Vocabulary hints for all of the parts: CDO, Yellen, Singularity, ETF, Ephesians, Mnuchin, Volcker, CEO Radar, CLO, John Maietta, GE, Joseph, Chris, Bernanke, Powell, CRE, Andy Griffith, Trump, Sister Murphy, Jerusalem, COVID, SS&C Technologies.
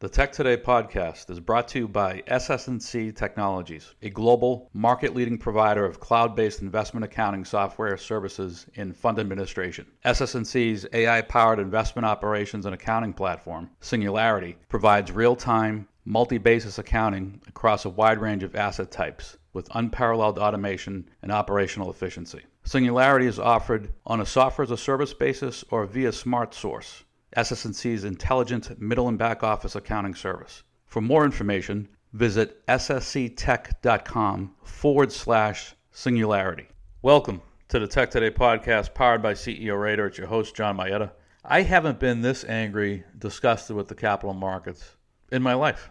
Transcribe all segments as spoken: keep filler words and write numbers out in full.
The Tech Today podcast is brought to you by S S and C Technologies, a global market-leading provider of cloud-based investment accounting software services in fund administration. S S and C's A I-powered investment operations and accounting platform, Singularity, provides real-time, multi-basis accounting across a wide range of asset types with unparalleled automation and operational efficiency. Singularity is offered on a software-as-a-service basis or via smart source, S S and C's intelligent middle and back office accounting service. For more information, visit ssctech.com forward slash singularity. Welcome to the Tech Today podcast powered by C E O Radar. It's your host, John Maietta. I haven't been this angry, disgusted with the capital markets in my life.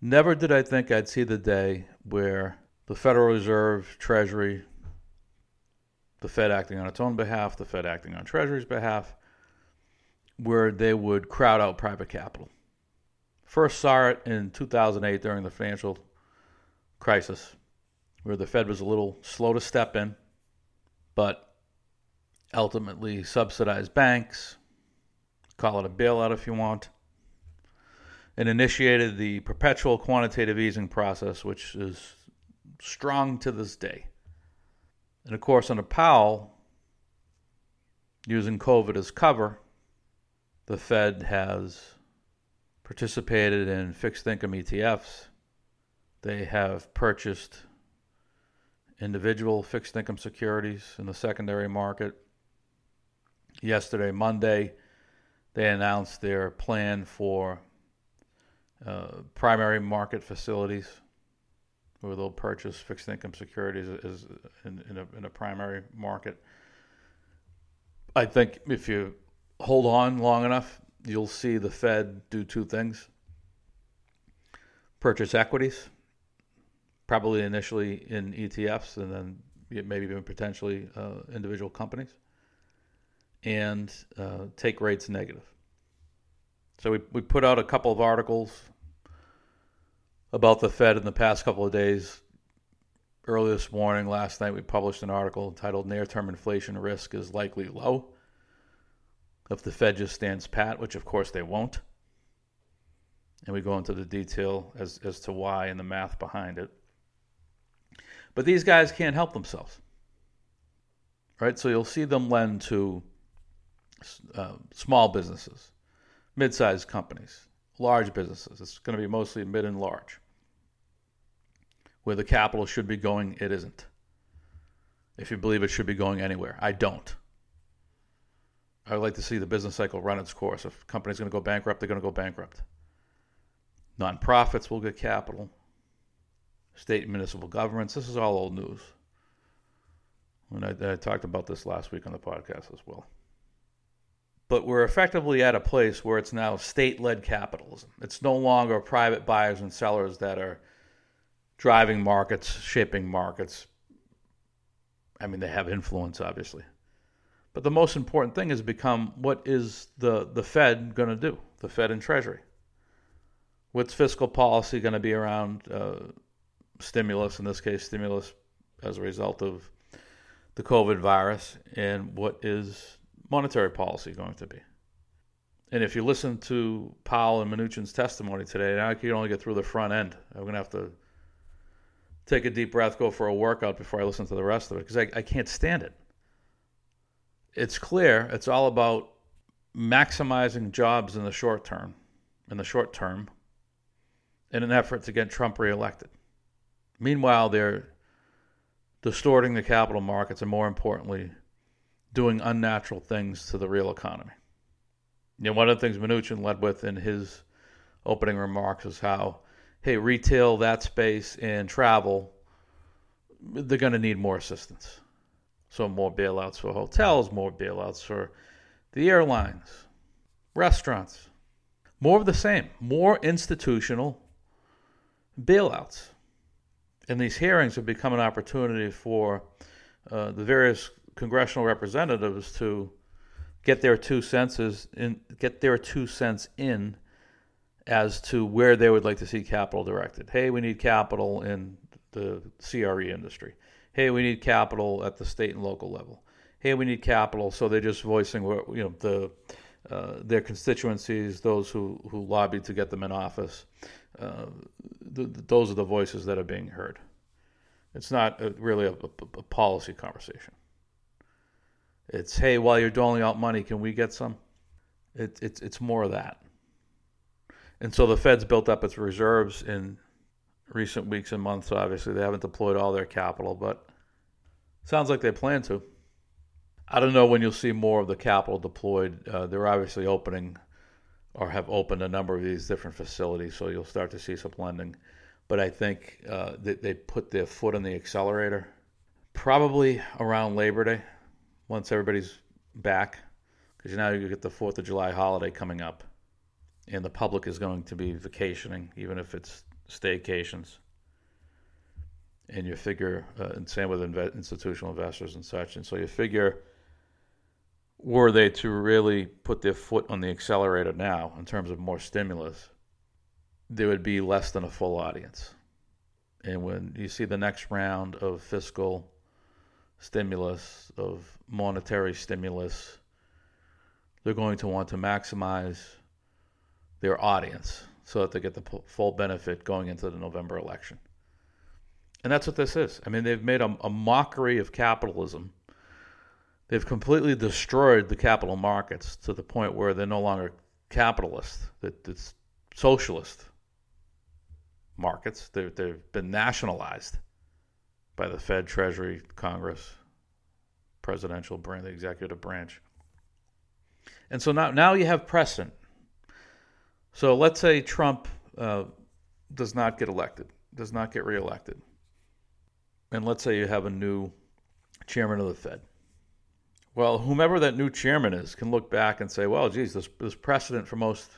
Never did I think I'd see the day where the Federal Reserve, Treasury, the Fed acting on its own behalf, the Fed acting on Treasury's behalf, where they would crowd out private capital. First saw it in two thousand eight during the financial crisis, where the Fed was a little slow to step in, but ultimately subsidized banks, call it a bailout if you want, and initiated the perpetual quantitative easing process, which is strong to this day. And of course, under Powell, using COVID as cover, the Fed has participated in fixed income E T Fs. They have purchased individual fixed income securities in the secondary market. Yesterday, Monday, they announced their plan for uh, primary market facilities, where they'll purchase fixed income securities as in, in, a, in a primary market. I think if you hold on long enough, you'll see the Fed do two things. Purchase equities, probably initially in E T Fs and then maybe even potentially uh, individual companies, and uh, take rates negative. So we, we put out a couple of articles about the Fed in the past couple of days. Early this morning, last night, we published an article titled "Near-Term Inflation Risk is Likely Low if the Fed just stands pat," which of course they won't. And we go into the detail as, as to why and the math behind it. But these guys can't help themselves, right? So you'll see them lend to uh, small businesses, mid-sized companies, large businesses. It's going to be mostly mid and large. Where the capital should be going, it isn't. If you believe it should be going anywhere, I don't. I would like to see the business cycle run its course. If a company's going to go bankrupt, they're going to go bankrupt. Nonprofits will get capital. State and municipal governments. This is all old news. And I, I talked about this last week on the podcast as well. But we're effectively at a place where it's now state-led capitalism. It's no longer private buyers and sellers that are driving markets, shaping markets. I mean, they have influence, obviously. But the most important thing has become, what is the, the Fed going to do, the Fed and Treasury? What's fiscal policy going to be around uh, stimulus, in this case stimulus as a result of the COVID virus, and what is monetary policy going to be? And if you listen to Powell and Mnuchin's testimony today, and I can only get through the front end. I'm going to have to take a deep breath, go for a workout before I listen to the rest of it, because I, I can't stand it. It's clear it's all about maximizing jobs in the short term, in the short term, in an effort to get Trump reelected. Meanwhile, they're distorting the capital markets and, more importantly, doing unnatural things to the real economy. You know, one of the things Mnuchin led with in his opening remarks is how, hey, retail, that space, and travel, they're going to need more assistance. So more bailouts for hotels, more bailouts for the airlines, restaurants. More of the same, more institutional bailouts. And these hearings have become an opportunity for uh, the various congressional representatives to get their two cents in, get their two cents in as to where they would like to see capital directed. Hey, we need capital in the C R E industry. Hey, we need capital at the state and local level. Hey, we need capital. So they're just voicing, you know, the uh, their constituencies, those who, who lobbied to get them in office. Uh, th- those are the voices that are being heard. It's not a, really a, a, a policy conversation. It's, hey, while you're doling out money, can we get some? It, it, it's more of that. And so the Fed's built up its reserves in recent weeks and months. Obviously, they haven't deployed all their capital, but sounds like they plan to. I don't know when you'll see more of the capital deployed. Uh, they're obviously opening or have opened a number of these different facilities, so you'll start to see some lending. But I think uh, they, they put their foot on the accelerator probably around Labor Day, once everybody's back, because now you get the fourth of July holiday coming up. And the public is going to be vacationing, even if it's staycations. And you figure, uh, and same with inve- institutional investors and such. And so you figure, were they to really put their foot on the accelerator now in terms of more stimulus, there would be less than a full audience. And when you see the next round of fiscal stimulus, of monetary stimulus, they're going to want to maximize their audience so that they get the p- full benefit going into the November election. And that's what this is. I mean, they've made a, a mockery of capitalism. They've completely destroyed the capital markets to the point where they're no longer capitalist. It's socialist markets. They've, they've been nationalized by the Fed, Treasury, Congress, presidential branch, the executive branch. And so now, now you have precedent. So let's say Trump uh, does not get elected, does not get reelected. And let's say you have a new chairman of the Fed. Well, whomever that new chairman is can look back and say, well, geez, there's, there's precedent for most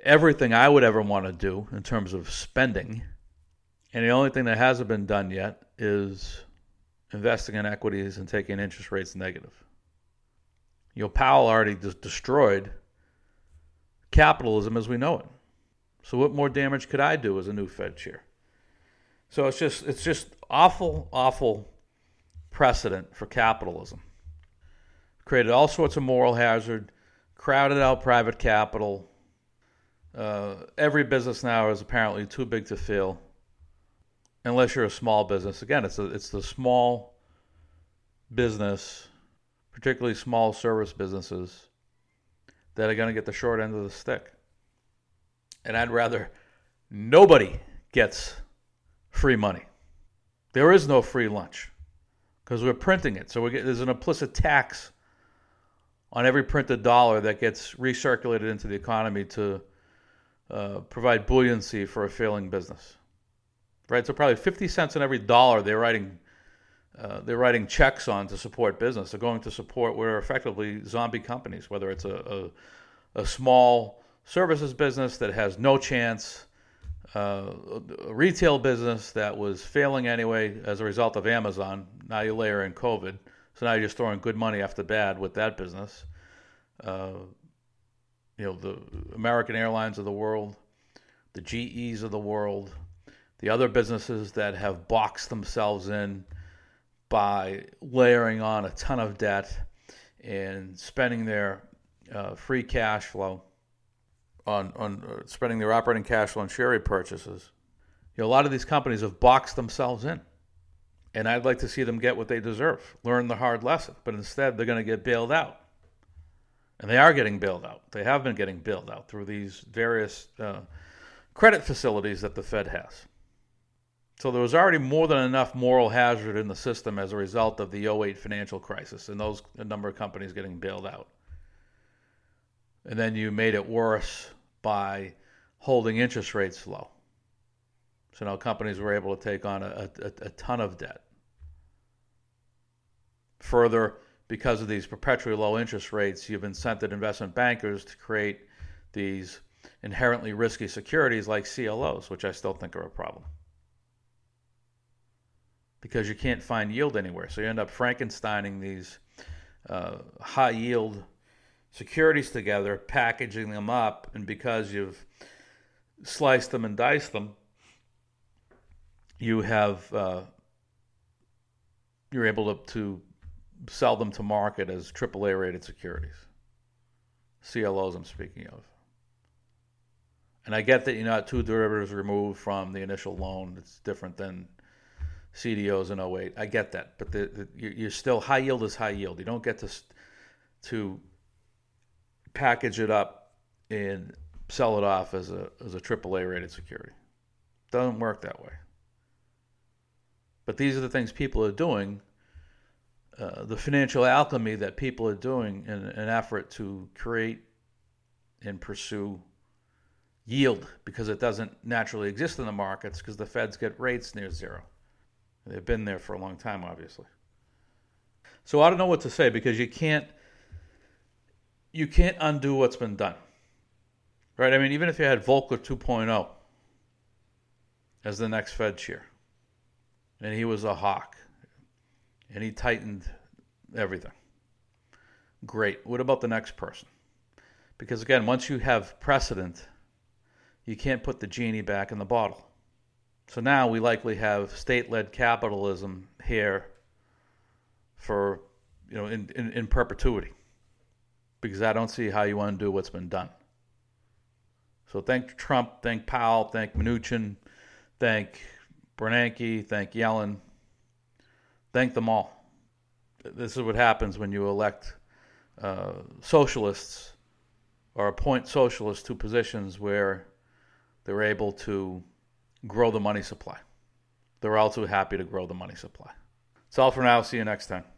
everything I would ever want to do in terms of spending. And the only thing that hasn't been done yet is investing in equities and taking interest rates negative. You know, Powell already just destroyed capitalism as we know it. So what more damage could I do as a new Fed chair? So it's just it's just awful, awful precedent for capitalism. Created all sorts of moral hazard, crowded out private capital. Uh, every business now is apparently too big to fail, unless you're a small business. Again, it's a, it's the small business, particularly small service businesses, that are going to get the short end of the stick. And I'd rather nobody gets free money. There is no free lunch because we're printing it. So we get, there's an implicit tax on every printed dollar that gets recirculated into the economy to uh, provide buoyancy for a failing business. Right? So probably fifty cents on every dollar they're writing Uh, they're writing checks on to support business. They're going to support what are effectively zombie companies, whether it's a, a, a small services business that has no chance, uh, a retail business that was failing anyway as a result of Amazon. Now you layer in COVID. So now you're just throwing good money after bad with that business. Uh, you know, the American Airlines of the world, the G Es of the world, the other businesses that have boxed themselves in by layering on a ton of debt and spending their uh, free cash flow on, on uh, spending their operating cash flow on share repurchases. You know, a lot of these companies have boxed themselves in, and I'd like to see them get what they deserve, learn the hard lesson, but instead they're going to get bailed out, and they are getting bailed out. They have been getting bailed out through these various uh, credit facilities that the Fed has. So there was already more than enough moral hazard in the system as a result of the oh eight financial crisis and those a number of companies getting bailed out. And then you made it worse by holding interest rates low. So now companies were able to take on a, a, a ton of debt. Further, because of these perpetually low interest rates, you've incented investment bankers to create these inherently risky securities like C L Os, which I still think are a problem, because you can't find yield anywhere. So you end up Frankensteining these uh, high-yield securities together, packaging them up, and because you've sliced them and diced them, you have, uh, you're able to, to sell them to market as triple A rated securities. C L Os I'm speaking of. And I get that you're not two derivatives removed from the initial loan. It's different than C D Os in oh eight. I get that. But the, the, you're still, high yield is high yield. You don't get to to package it up and sell it off as a as a triple A rated security. Doesn't work that way. But these are the things people are doing, uh, the financial alchemy that people are doing in an effort to create and pursue yield, because it doesn't naturally exist in the markets because the Feds get rates near zero. They've been there for a long time, obviously. So I don't know what to say, because you can't you can't undo what's been done. Right? I mean, even if you had Volcker two point oh as the next Fed chair, and he was a hawk, and he tightened everything. Great. What about the next person? Because again, once you have precedent, you can't put the genie back in the bottle. So now we likely have state-led capitalism here for, you know, in, in, in perpetuity, because I don't see how you undo what's been done. So thank Trump, thank Powell, thank Mnuchin, thank Bernanke, thank Yellen, thank them all. This is what happens when you elect uh, socialists or appoint socialists to positions where they're able to grow the money supply. They're all too happy to grow the money supply. That's all for now. See you next time.